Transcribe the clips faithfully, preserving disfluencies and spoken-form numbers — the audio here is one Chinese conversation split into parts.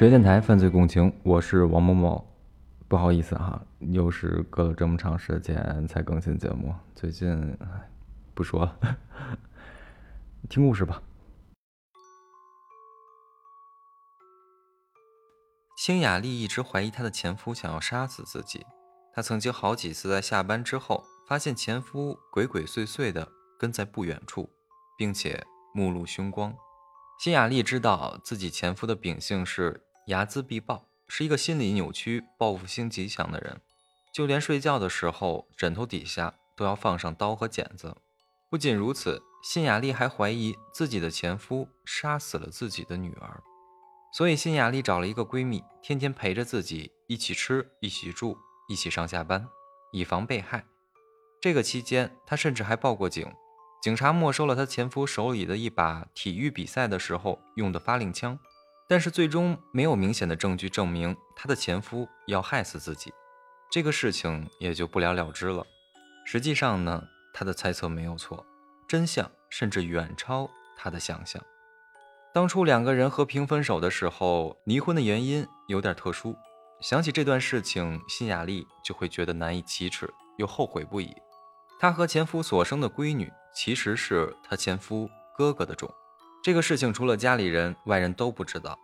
十月电台犯罪共情，我是王某某。不好意思哈，又是隔了这么长时间才更新节目，最近不说了，听故事吧。辛雅丽一直怀疑她的前夫想要杀死自己，她曾经好几次在下班之后发现前夫鬼鬼祟祟地跟在不远处，并且目露凶光。辛雅丽知道自己前夫的秉性是睚眦必报，是一个心理扭曲、报复心极强的人，就连睡觉的时候枕头底下都要放上刀和剪子。不仅如此，辛雅丽还怀疑自己的前夫杀死了自己的女儿，所以辛雅丽找了一个闺蜜，天天陪着自己一起吃、一起住、一起上下班，以防被害。这个期间，她甚至还报过警，警察没收了她前夫手里的一把体育比赛的时候用的发令枪，但是最终没有明显的证据证明她的前夫要害死自己，这个事情也就不了了之了。实际上呢，她的猜测没有错，真相甚至远超她的想象。当初两个人和平分手的时候，离婚的原因有点特殊，想起这段事情，辛雅丽就会觉得难以启齿，又后悔不已。她和前夫所生的闺女其实是她前夫哥哥的种，这个事情除了家里人，外人都不知道。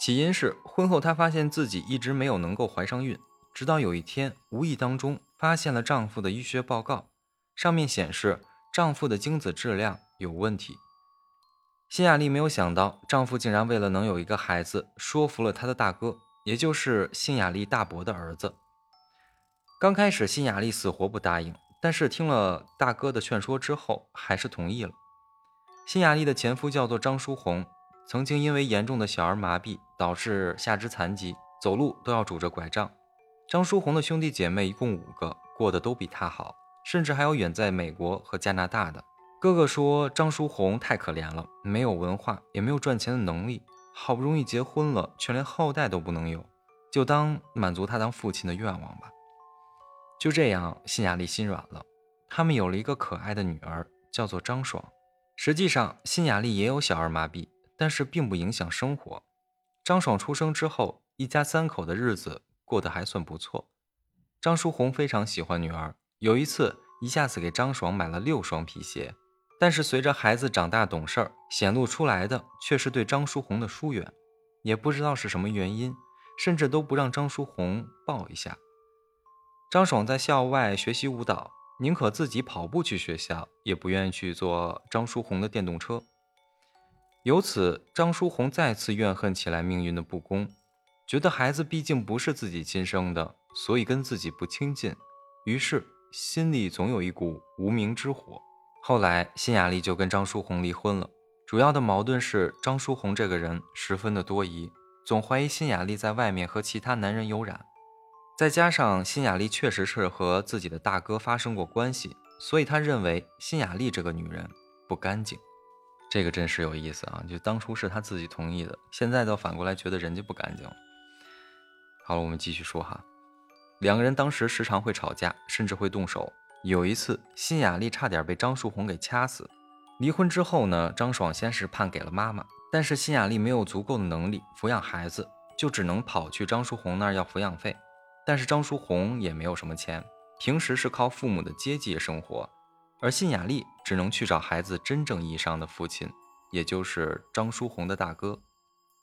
起因是婚后她发现自己一直没有能够怀上孕，直到有一天无意当中发现了丈夫的医学报告，上面显示丈夫的精子质量有问题。辛雅丽没有想到丈夫竟然为了能有一个孩子说服了她的大哥，也就是辛雅丽大伯的儿子。刚开始辛雅丽死活不答应，但是听了大哥的劝说之后还是同意了。辛雅丽的前夫叫做张书红，曾经因为严重的小儿麻痹导致下肢残疾，走路都要拄着拐杖。张书红的兄弟姐妹一共五个，过得都比他好，甚至还有远在美国和加拿大的。哥哥说张书红太可怜了，没有文化也没有赚钱的能力，好不容易结婚了却连后代都不能有，就当满足他当父亲的愿望吧。就这样，辛雅丽心软了，他们有了一个可爱的女儿，叫做张爽。实际上辛雅丽也有小儿麻痹，但是并不影响生活。张爽出生之后，一家三口的日子过得还算不错。张书红非常喜欢女儿，有一次一下子给张爽买了六双皮鞋，但是随着孩子长大懂事，显露出来的却是对张书红的疏远，也不知道是什么原因，甚至都不让张书红抱一下。张爽在校外学习舞蹈，宁可自己跑步去学校，也不愿意去坐张书红的电动车。由此，张书红再次怨恨起来命运的不公，觉得孩子毕竟不是自己亲生的，所以跟自己不亲近，于是心里总有一股无名之火。后来，辛雅丽就跟张书红离婚了，主要的矛盾是张书红这个人十分的多疑，总怀疑辛雅丽在外面和其他男人有染。再加上辛雅丽确实是和自己的大哥发生过关系，所以她认为辛雅丽这个女人不干净。这个真是有意思啊，就当初是她自己同意的，现在倒反过来觉得人家不干净。好了，我们继续说哈。两个人当时时常会吵架，甚至会动手。有一次辛雅丽差点被张树红给掐死。离婚之后呢，张爽先是判给了妈妈，但是辛雅丽没有足够的能力抚养孩子，就只能跑去张树红那儿要抚养费。但是张书红也没有什么钱，平时是靠父母的接济生活，而辛雅丽只能去找孩子真正意义上的父亲，也就是张书红的大哥。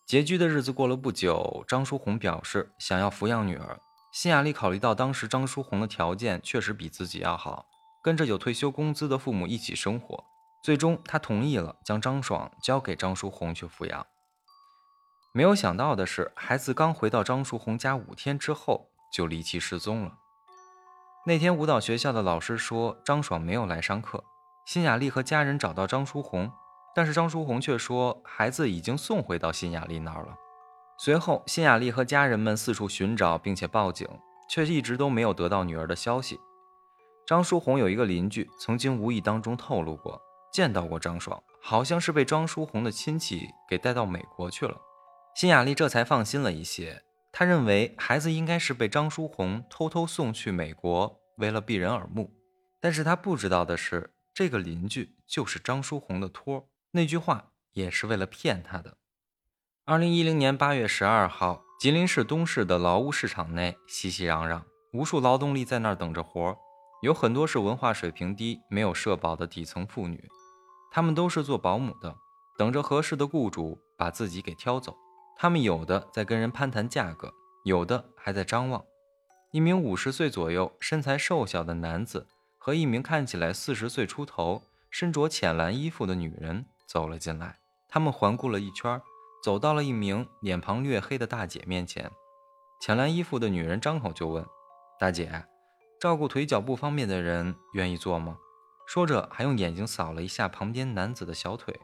拮据的日子过了不久，张书红表示想要抚养女儿。辛雅丽考虑到当时张书红的条件确实比自己要好，跟着有退休工资的父母一起生活，最终她同意了，将张爽交给张书红去抚养。没有想到的是，孩子刚回到张书红家五天之后就离奇失踪了。那天舞蹈学校的老师说张爽没有来上课，辛雅丽和家人找到张书红，但是张书红却说孩子已经送回到辛雅丽那儿了。随后辛雅丽和家人们四处寻找，并且报警，却一直都没有得到女儿的消息。张书红有一个邻居曾经无意当中透露过见到过张爽，好像是被张书红的亲戚给带到美国去了。辛雅丽这才放心了一些，他认为孩子应该是被张书红偷偷送去美国，为了避人耳目。但是他不知道的是，这个邻居就是张书红的托，那句话也是为了骗他的。二零一零年八月十二号，吉林市东市的劳务市场内熙熙攘攘，无数劳动力在那儿等着活，有很多是文化水平低没有社保的底层妇女，她们都是做保姆的，等着合适的雇主把自己给挑走。她们有的在跟人攀谈价格，有的还在张望。一名五十岁左右身材瘦小的男子和一名看起来四十岁出头身着浅蓝衣服的女人走了进来。他们环顾了一圈，走到了一名脸庞略黑的大姐面前。浅蓝衣服的女人张口就问：大姐，照顾腿脚不方便的人愿意做吗？说着还用眼睛扫了一下旁边男子的小腿。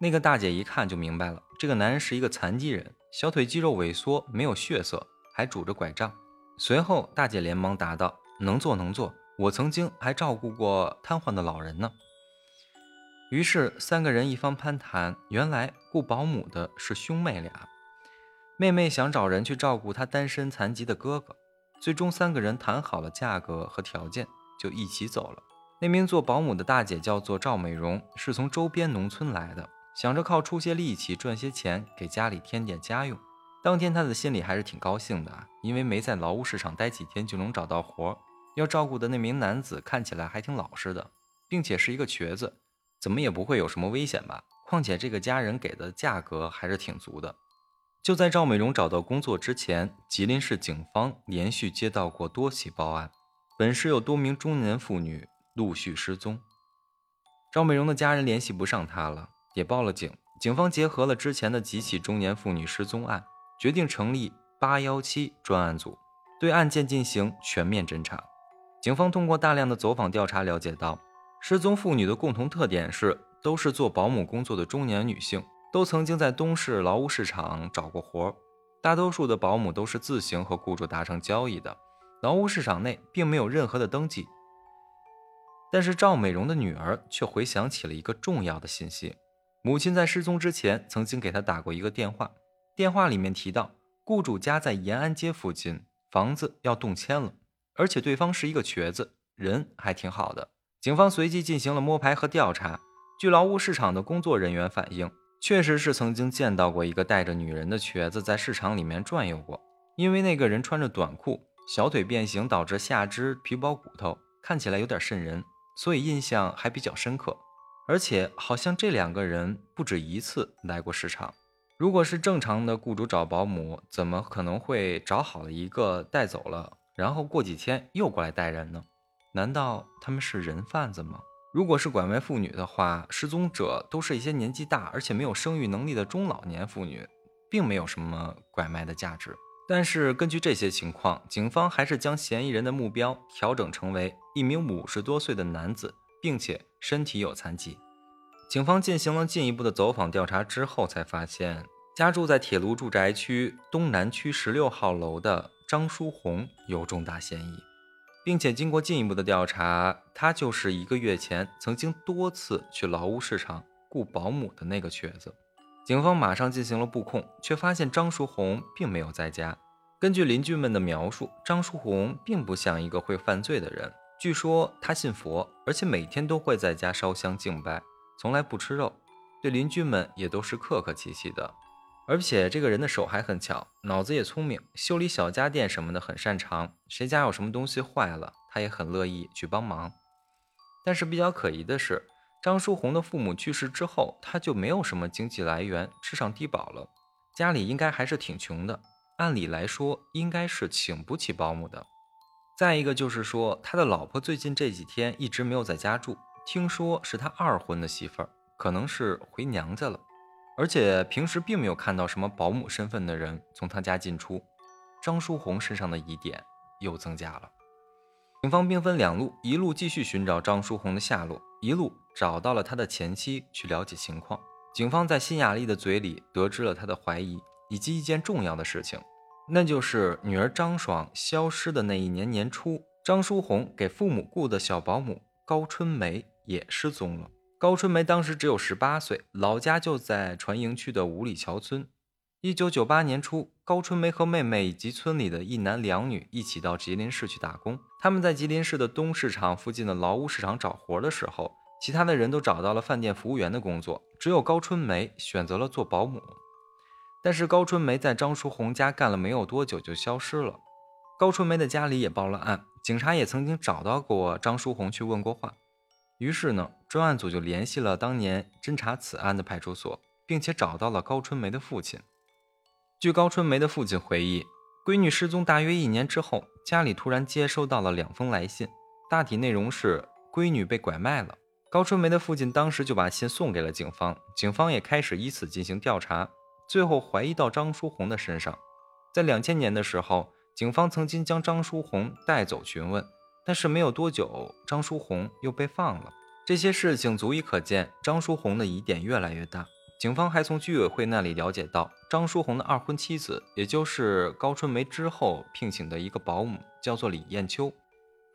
那个大姐一看就明白了，这个男人是一个残疾人，小腿肌肉萎缩，没有血色，还拄着拐杖。随后大姐连忙答道：能做能做，我曾经还照顾过瘫痪的老人呢。于是三个人一方攀谈，原来雇保姆的是兄妹俩，妹妹想找人去照顾她单身残疾的哥哥，最终三个人谈好了价格和条件，就一起走了。那名做保姆的大姐叫做赵美荣，是从周边农村来的，想着靠出些力气赚些钱给家里添点家用。当天她的心里还是挺高兴的啊，因为没在劳务市场待几天就能找到活。要照顾的那名男子看起来还挺老实的，并且是一个瘸子，怎么也不会有什么危险吧？况且这个家人给的价格还是挺足的。就在赵美荣找到工作之前，吉林市警方连续接到过多起报案，本市有多名中年妇女陆续失踪。赵美荣的家人联系不上她了，也报了警。警方结合了之前的几起中年妇女失踪案，决定成立八一七专案组，对案件进行全面侦查。警方通过大量的走访调查了解到，失踪妇女的共同特点是都是做保姆工作的中年女性，都曾经在东市劳务市场找过活。大多数的保姆都是自行和雇主达成交易的，劳务市场内并没有任何的登记。但是赵美荣的女儿却回想起了一个重要的信息，母亲在失踪之前曾经给她打过一个电话，电话里面提到雇主家在延安街附近，房子要动迁了，而且对方是一个瘸子，人还挺好的。警方随即进行了摸排和调查，据劳务市场的工作人员反映，确实是曾经见到过一个带着女人的瘸子在市场里面转悠过。因为那个人穿着短裤，小腿变形导致下肢皮包骨头，看起来有点瘆人，所以印象还比较深刻。而且好像这两个人不止一次来过市场。如果是正常的雇主找保姆，怎么可能会找好了一个带走了，然后过几天又过来带人呢？难道他们是人贩子吗？如果是拐卖妇女的话，失踪者都是一些年纪大而且没有生育能力的中老年妇女，并没有什么拐卖的价值。但是根据这些情况，警方还是将嫌疑人的目标调整成为一名五十多岁的男子，并且身体有残疾。警方进行了进一步的走访调查之后才发现，家住在铁路住宅区东南区十六号楼的张淑红有重大嫌疑，并且经过进一步的调查，她就是一个月前曾经多次去劳务市场雇保姆的那个瘸子。警方马上进行了布控，却发现张淑红并没有在家。根据邻居们的描述，张淑红并不像一个会犯罪的人，据说她信佛，而且每天都会在家烧香敬拜，从来不吃肉，对邻居们也都是客客气气的。而且这个人的手还很巧，脑子也聪明，修理小家电什么的很擅长，谁家有什么东西坏了，他也很乐意去帮忙。但是比较可疑的是，张淑红的父母去世之后，他就没有什么经济来源，吃上低保了，家里应该还是挺穷的，按理来说应该是请不起保姆的。再一个就是说，他的老婆最近这几天一直没有在家住，听说是他二婚的媳妇儿，可能是回娘家了。而且平时并没有看到什么保姆身份的人从他家进出，张淑红身上的疑点又增加了。警方兵分两路，一路继续寻找张淑红的下落，一路找到了他的前妻去了解情况。警方在辛雅丽的嘴里得知了他的怀疑，以及一件重要的事情，那就是女儿张爽消失的那一年年初，张淑红给父母雇的小保姆高春梅也失踪了。高春梅当时只有十八岁，老家就在船营区的五里桥村。一九九八年初，高春梅和妹妹以及村里的一男两女一起到吉林市去打工。他们在吉林市的东市场附近的劳务市场找活的时候，其他的人都找到了饭店服务员的工作，只有高春梅选择了做保姆。但是高春梅在张淑红家干了没有多久就消失了。高春梅的家里也报了案，警察也曾经找到过张淑红去问过话。于是呢，专案组就联系了当年侦查此案的派出所，并且找到了高春梅的父亲。据高春梅的父亲回忆，闺女失踪大约一年之后，家里突然接收到了两封来信，大体内容是闺女被拐卖了。高春梅的父亲当时就把信送给了警方，警方也开始依此进行调查，最后怀疑到张淑红的身上。在两千年的时候，警方曾经将张淑红带走询问，但是没有多久张淑红又被放了。这些事情足以可见张淑红的疑点越来越大。警方还从居委会那里了解到，张淑红的二婚妻子，也就是高春梅之后聘请的一个保姆，叫做李艳秋。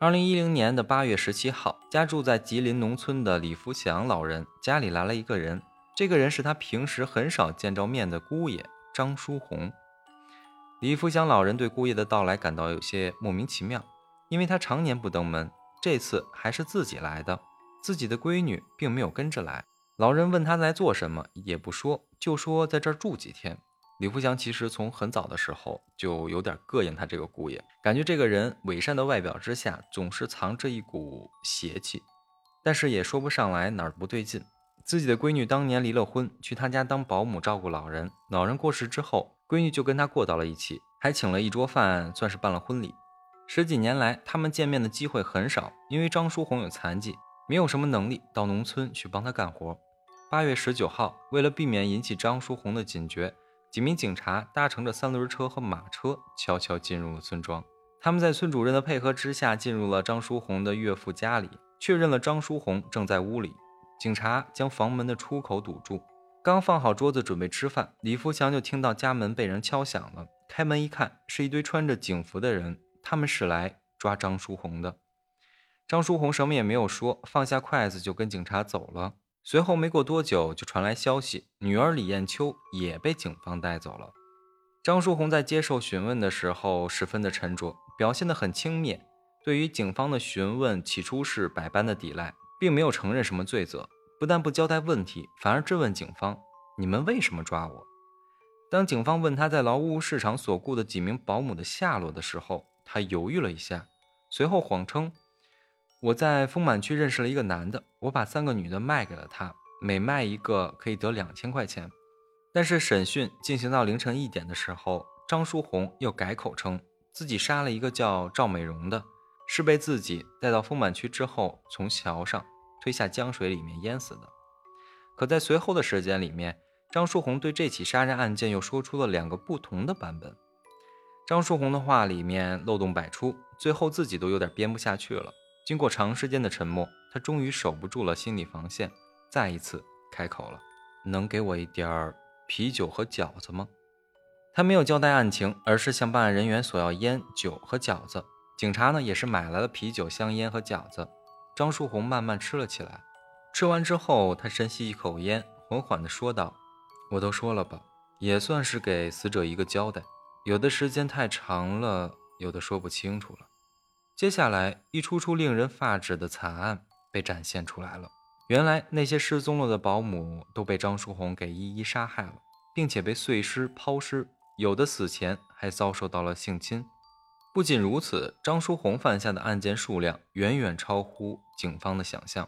二零一零年的八月十七号，家住在吉林农村的李福祥老人家里来了一个人，这个人是他平时很少见着面的姑爷张淑红。李福祥老人对姑爷的到来感到有些莫名其妙，因为他常年不登门，这次还是自己来的，自己的闺女并没有跟着来。老人问他来做什么也不说，就说在这儿住几天。李福祥其实从很早的时候就有点膈应他这个姑爷，感觉这个人伪善的外表之下总是藏着一股邪气，但是也说不上来哪儿不对劲。自己的闺女当年离了婚，去他家当保姆照顾老人，老人过世之后，闺女就跟他过到了一起，还请了一桌饭，算是办了婚礼。十几年来他们见面的机会很少，因为张淑红有残疾，没有什么能力到农村去帮他干活。八月十九号，为了避免引起张淑红的警觉，几名警察搭乘着三轮车和马车悄悄进入了村庄。他们在村主任的配合之下进入了张淑红的岳父家里，确认了张淑红正在屋里。警察将房门的出口堵住，刚放好桌子准备吃饭，李福祥就听到家门被人敲响了。开门一看，是一堆穿着警服的人，他们是来抓张淑红的。张淑红什么也没有说，放下筷子就跟警察走了。随后没过多久就传来消息，女儿李艳秋也被警方带走了。张淑红在接受询问的时候十分的沉着，表现得很轻蔑，对于警方的询问起初是百般的抵赖，并没有承认什么罪责，不但不交代问题，反而质问警方：“你们为什么抓我？”当警方问他在劳务市场所雇的几名保姆的下落的时候，他犹豫了一下，随后谎称：“我在丰满区认识了一个男的，我把三个女的卖给了他，每卖一个可以得两千块钱。”但是审讯进行到凌晨一点的时候，张淑红又改口称自己杀了一个叫赵美容的，是被自己带到丰满区之后从桥上推下江水里面淹死的。可在随后的时间里面，张淑红对这起杀人案件又说出了两个不同的版本。张淑红的话里面漏洞百出，最后自己都有点编不下去了。经过长时间的沉默，他终于守不住了心理防线，再一次开口了：“能给我一点啤酒和饺子吗？”他没有交代案情，而是向办案人员索要烟、酒和饺子。警察呢也是买来了啤酒、香烟和饺子。张淑红慢慢吃了起来，吃完之后他深吸一口烟，缓缓地说道：“我都说了吧，也算是给死者一个交代，有的时间太长了，有的说不清楚了。”接下来一出出令人发指的惨案被展现出来了。原来那些失踪了的保姆都被张淑红给一一杀害了，并且被碎尸、抛尸，有的死前还遭受到了性侵。不仅如此，张淑红犯下的案件数量远远超乎警方的想象。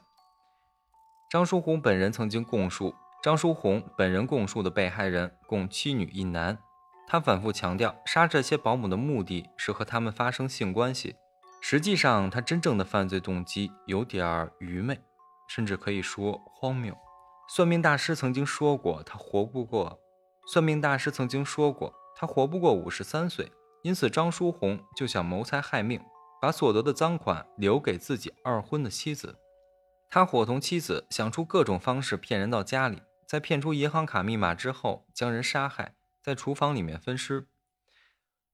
张淑红本人曾经供述，张淑红本人供述的被害人共七女一男。他反复强调，杀这些保姆的目的是和他们发生性关系。实际上，他真正的犯罪动机有点愚昧，甚至可以说荒谬。算命大师曾经说过，他活不过。算命大师曾经说过，他活不过五十三岁。因此张淑红就想谋财害命，把所得的赃款留给自己二婚的妻子。他伙同妻子想出各种方式骗人到家里，在骗出银行卡密码之后将人杀害，在厨房里面分尸。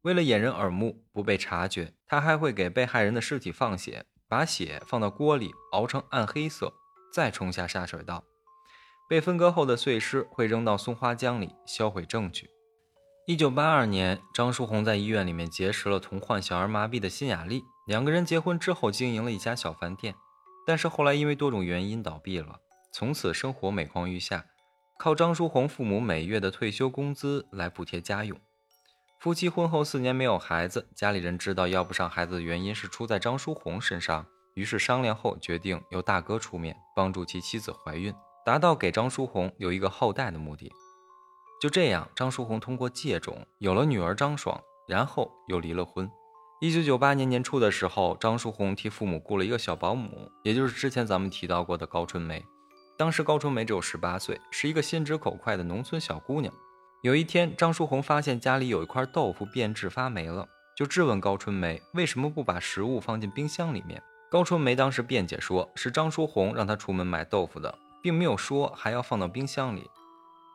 为了掩人耳目不被察觉，他还会给被害人的尸体放血，把血放到锅里熬成暗黑色，再冲下下水道。被分割后的碎尸会扔到松花江里销毁证据。一九八二年，张淑红在医院里面结识了同患小儿麻痹的辛雅丽，两个人结婚之后经营了一家小饭店，但是后来因为多种原因倒闭了，从此生活每况愈下。靠张书红父母每月的退休工资来补贴家用。夫妻婚后四年没有孩子，家里人知道要不上孩子的原因是出在张书红身上，于是商量后决定由大哥出面帮助其妻子怀孕，达到给张书红留一个后代的目的。就这样，张书红通过借种有了女儿张爽，然后又离了婚。一九九八年年初的时候，张书红替父母雇了一个小保姆，也就是之前咱们提到过的高春梅。当时高春梅只有十八岁，是一个心直口快的农村小姑娘。有一天，张书红发现家里有一块豆腐变质发霉了，就质问高春梅为什么不把食物放进冰箱里面。高春梅当时辩解说，是张书红让她出门买豆腐的，并没有说还要放到冰箱里。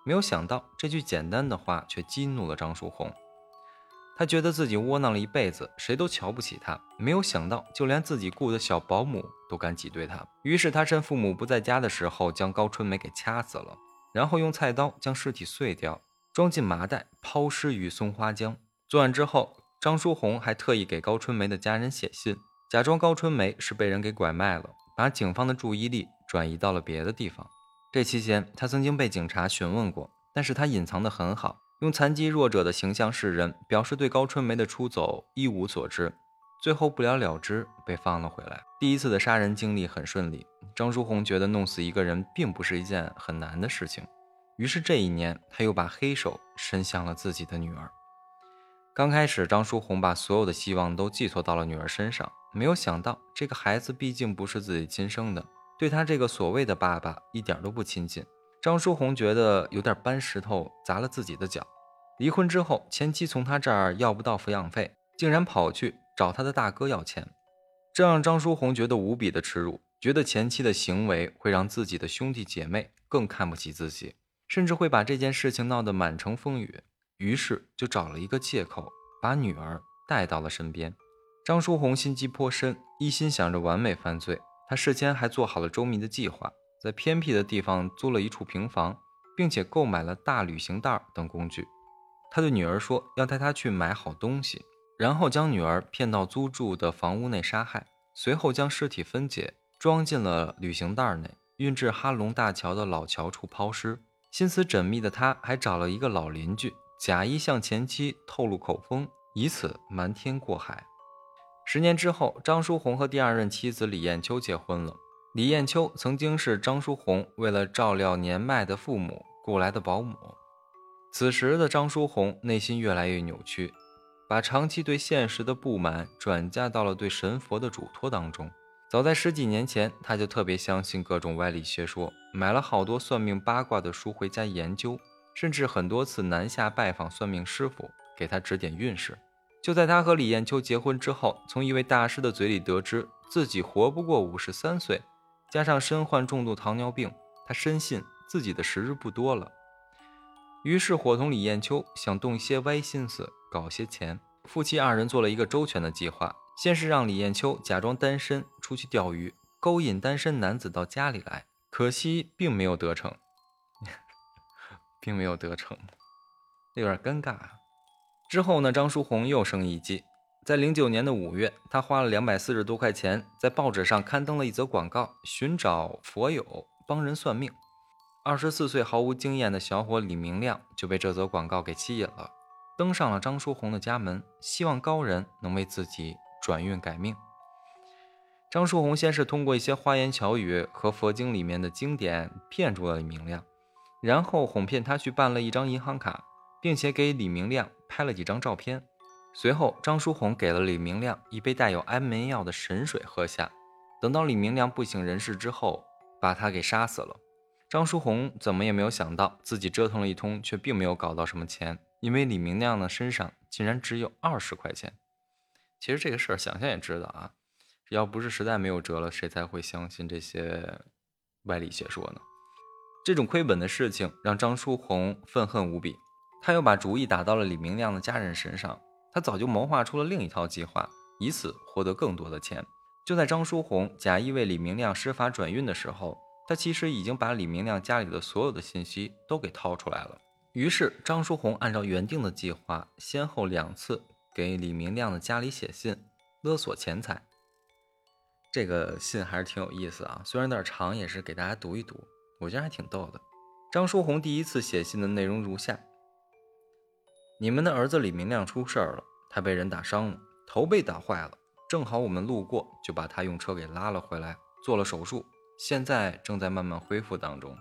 没有想到，这句简单的话却激怒了张书红，她觉得自己窝囊了一辈子，谁都瞧不起她，没有想到就连自己雇的小保姆都敢挤兑她。于是她趁父母不在家的时候将高春梅给掐死了，然后用菜刀将尸体碎掉，装进麻袋，抛尸于松花江。作案之后，张书红还特意给高春梅的家人写信，假装高春梅是被人给拐卖了，把警方的注意力转移到了别的地方。这期间，他曾经被警察询问过，但是他隐藏得很好，用残疾弱者的形象示人，表示对高春梅的出走一无所知，最后不了了之，被放了回来。第一次的杀人经历很顺利，张书红觉得弄死一个人并不是一件很难的事情，于是这一年他又把黑手伸向了自己的女儿。刚开始，张书红把所有的希望都寄托到了女儿身上，没有想到这个孩子毕竟不是自己亲生的，对他这个所谓的爸爸一点都不亲近。张书红觉得有点搬石头砸了自己的脚。离婚之后，前妻从他这儿要不到抚养费，竟然跑去找他的大哥要钱，这让张书红觉得无比的耻辱，觉得前妻的行为会让自己的兄弟姐妹更看不起自己，甚至会把这件事情闹得满城风雨，于是就找了一个借口把女儿带到了身边。张书红心机颇深，一心想着完美犯罪，他事先还做好了周密的计划，在偏僻的地方租了一处平房，并且购买了大旅行袋等工具。他对女儿说要带她去买好东西，然后将女儿骗到租住的房屋内杀害，随后将尸体分解装进了旅行袋内，运至哈龙大桥的老桥处抛尸。心思缜密的他还找了一个老邻居，假意向前妻透露口风，以此瞒天过海。十年之后，张书红和第二任妻子李艳秋结婚了。李艳秋曾经是张书红为了照料年迈的父母雇来的保姆。此时的张书红内心越来越扭曲，把长期对现实的不满转嫁到了对神佛的嘱托当中。早在十几年前，他就特别相信各种歪理邪说，买了好多算命八卦的书回家研究，甚至很多次南下拜访算命师傅，给他指点运势。就在他和李艳秋结婚之后，从一位大师的嘴里得知自己活不过五十三岁，加上身患重度糖尿病，他深信自己的时日不多了，于是伙同李艳秋想动一些歪心思，搞些钱。夫妻二人做了一个周全的计划，先是让李艳秋假装单身出去钓鱼，勾引单身男子到家里来，可惜并没有得逞并没有得逞，有点尴尬啊。之后呢，张书红又生一计，在零九年的五月，他花了两百四十多块钱在报纸上刊登了一则广告，寻找佛友帮人算命。二十四岁毫无经验的小伙李明亮就被这则广告给吸引了，登上了张书红的家门，希望高人能为自己转运改命。张书红先是通过一些花言巧语和佛经里面的经典骗住了李明亮，然后哄骗他去办了一张银行卡，并且给李明亮拍了几张照片。随后张书红给了李明亮一杯带有安眠药的神水喝下，等到李明亮不省人事之后，把他给杀死了。张书红怎么也没有想到，自己折腾了一通却并没有搞到什么钱，因为李明亮的身上竟然只有二十块钱。其实这个事儿想想也知道啊，要不是实在没有辙了，谁才会相信这些歪理邪说呢？这种亏本的事情让张书红愤恨无比，他又把主意打到了李明亮的家人身上。他早就谋划出了另一套计划，以此获得更多的钱。就在张书红假意为李明亮施法转运的时候，他其实已经把李明亮家里的所有的信息都给掏出来了。于是张书红按照原定的计划，先后两次给李明亮的家里写信勒索钱财。这个信还是挺有意思啊，虽然有点长，也是给大家读一读，我觉得还挺逗的。张书红第一次写信的内容如下：你们的儿子李明亮出事儿了，他被人打伤了，头被打坏了，正好我们路过，就把他用车给拉了回来，做了手术，现在正在慢慢恢复当中。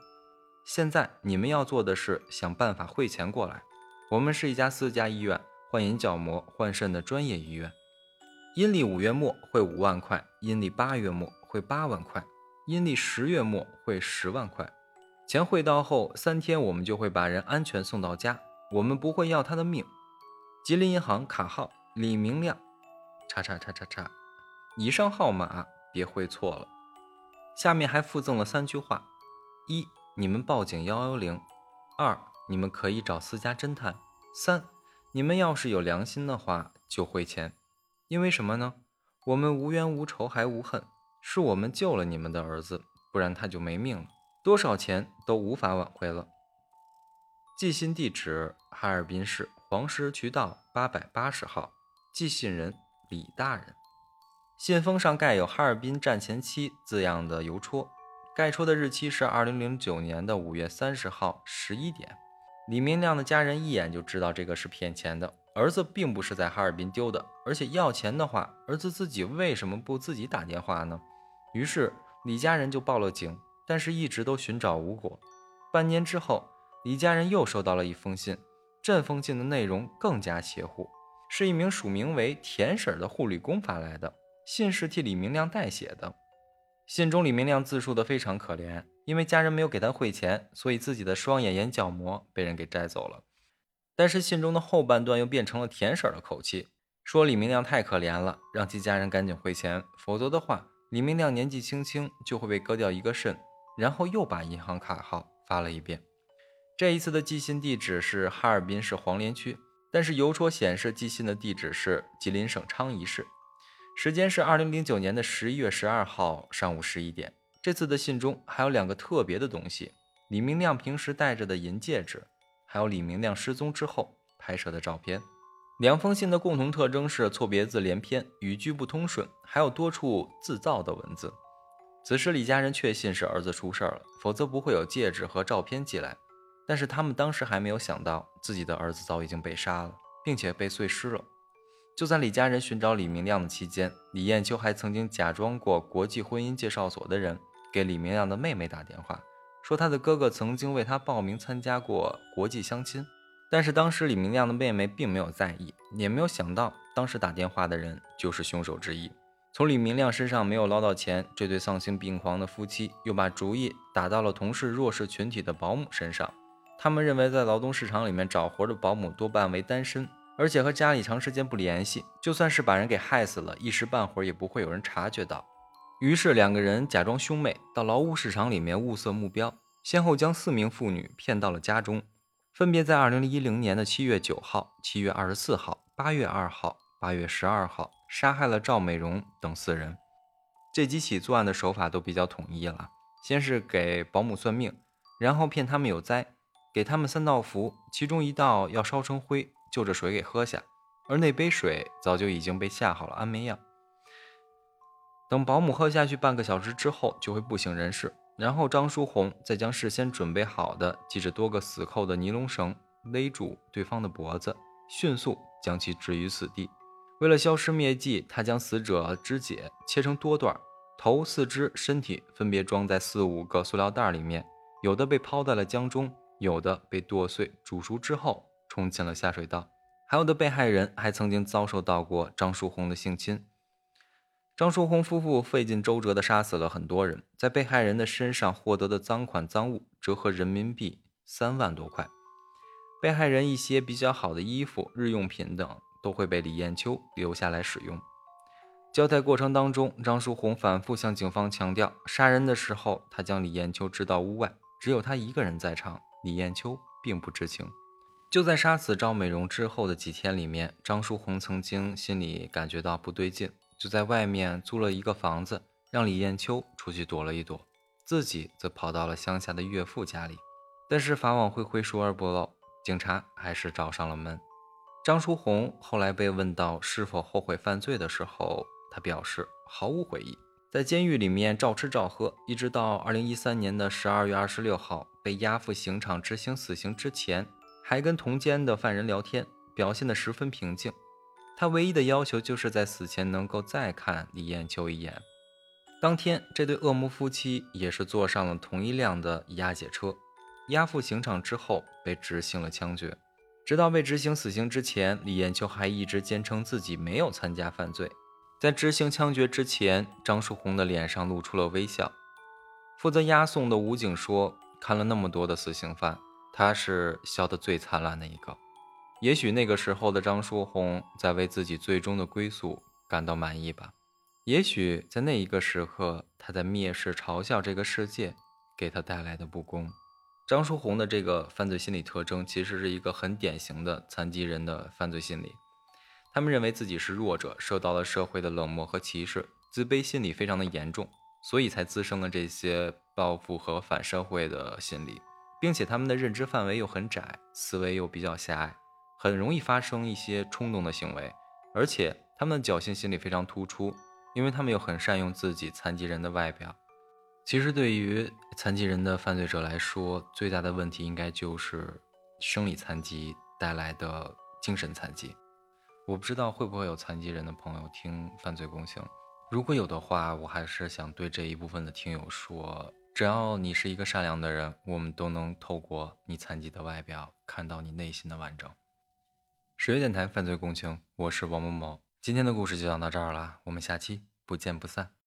现在你们要做的是想办法汇钱过来，我们是一家私家医院，换眼角膜换肾的专业医院。阴历五月末会五万块，阴历八月末会八万块，阴历十月末会十万块。钱汇到后三天，我们就会把人安全送到家，我们不会要他的命。吉林银行卡号李明亮，叉叉叉叉叉，以上号码别汇错了。下面还附赠了三句话：一、你们报警一一零；二、你们可以找私家侦探；三、你们要是有良心的话就汇钱。因为什么呢？我们无冤无仇还无恨，是我们救了你们的儿子，不然他就没命了，多少钱都无法挽回了。寄信地址：哈尔滨市黄石渠道八百八十号，寄信人李大人。信封上盖有哈尔滨战前期字样的邮戳，盖戳的日期是二零零九年的五月三十号十一点。李明亮的家人一眼就知道这个是骗钱的，儿子并不是在哈尔滨丢的，而且要钱的话，儿子自己为什么不自己打电话呢？于是李家人就报了警，但是一直都寻找无果。半年之后，李家人又收到了一封信，这封信的内容更加邪乎，是一名署名为田婶的护理工发来的，信是替李明亮代写的。信中李明亮自述的非常可怜，因为家人没有给他汇钱，所以自己的双眼眼角膜被人给摘走了。但是信中的后半段又变成了田婶的口气，说李明亮太可怜了，让其家人赶紧汇钱，否则的话李明亮年纪轻轻就会被割掉一个肾。然后又把银行卡号发了一遍。这一次的寄信地址是哈尔滨市黄连区，但是邮戳显示寄信的地址是吉林省昌邑市，时间是二零零九年的十一月十二号上午十一点。这次的信中还有两个特别的东西，李明亮平时戴着的银戒指，还有李明亮失踪之后拍摄的照片。两封信的共同特征是错别字连篇，语句不通顺，还有多处自造的文字。此时李家人确信是儿子出事了，否则不会有戒指和照片寄来，但是他们当时还没有想到自己的儿子早已经被杀了，并且被碎尸了。就在李家人寻找李明亮的期间，李艳秋还曾经假装过国际婚姻介绍所的人给李明亮的妹妹打电话，说他的哥哥曾经为他报名参加过国际相亲，但是当时李明亮的妹妹并没有在意，也没有想到当时打电话的人就是凶手之一。从李明亮身上没有捞到钱，这对丧心病狂的夫妻又把主意打到了同是弱势群体的保姆身上。他们认为在劳动市场里面找活的保姆多半为单身，而且和家里长时间不联系，就算是把人给害死了，一时半会儿也不会有人察觉到。于是两个人假装兄妹，到劳务市场里面物色目标，先后将四名妇女骗到了家中，分别在二零一零年的七月九号、七月二十四号、八月二号、八月十二号杀害了赵美荣等四人。这几起作案的手法都比较统一了，先是给保姆算命，然后骗他们有灾，给他们三道符，其中一道要烧成灰，就着水给喝下，而那杯水早就已经被下好了安眠药，等保姆喝下去半个小时之后就会不省人事。然后张书红再将事先准备好的系着多个死扣的尼龙绳勒住对方的脖子，迅速将其置于死地。为了消尸灭迹，他将死者肢解切成多段，头、四肢、身体分别装在四五个塑料袋里面，有的被抛在了江中，有的被剁碎煮熟之后冲进了下水道，还有的被害人还曾经遭受到过张书红的性侵。张书红夫妇费尽周折地杀死了很多人，在被害人的身上获得的赃款赃物折合人民币三万多块。被害人一些比较好的衣服、日用品等都会被李艳秋留下来使用。交代过程当中，张书红反复向警方强调，杀人的时候他将李艳秋支到屋外，只有他一个人在场，李艳秋并不知情。就在杀死赵美荣之后的几天里面，张书红曾经心里感觉到不对劲，就在外面租了一个房子，让李艳秋出去躲了一躲，自己则跑到了乡下的岳父家里。但是法网恢恢，疏而不漏，警察还是找上了门。张书红后来被问到是否后悔犯罪的时候，他表示毫无悔意，在监狱里面照吃照喝，一直到二零一三年的十二月二十六号被押赴刑场执行死刑之前，还跟同监的犯人聊天，表现得十分平静。他唯一的要求就是在死前能够再看李艳秋一眼。当天这对恶魔夫妻也是坐上了同一辆的押解车，押赴刑场之后被执行了枪决。直到被执行死刑之前，李艳秋还一直坚称自己没有参加犯罪。在执行枪决之前，张树红的脸上露出了微笑。负责押送的武警说，看了那么多的死刑犯，他是笑得最灿烂的一个。也许那个时候的张书红在为自己最终的归宿感到满意吧。也许在那一个时刻，他在蔑视嘲笑这个世界给他带来的不公。张书红的这个犯罪心理特征其实是一个很典型的残疾人的犯罪心理。他们认为自己是弱者，受到了社会的冷漠和歧视，自卑心理非常的严重，所以才滋生了这些报复和反社会的心理。并且他们的认知范围又很窄，思维又比较狭隘，很容易发生一些冲动的行为，而且他们的侥幸心理非常突出，因为他们又很善用自己残疾人的外表。其实对于残疾人的犯罪者来说，最大的问题应该就是生理残疾带来的精神残疾。我不知道会不会有残疾人的朋友听犯罪共性，如果有的话，我还是想对这一部分的听友说，只要你是一个善良的人，我们都能透过你残疾的外表看到你内心的完整。十月电台犯罪共情，我是王某某，今天的故事就讲到这儿了，我们下期不见不散。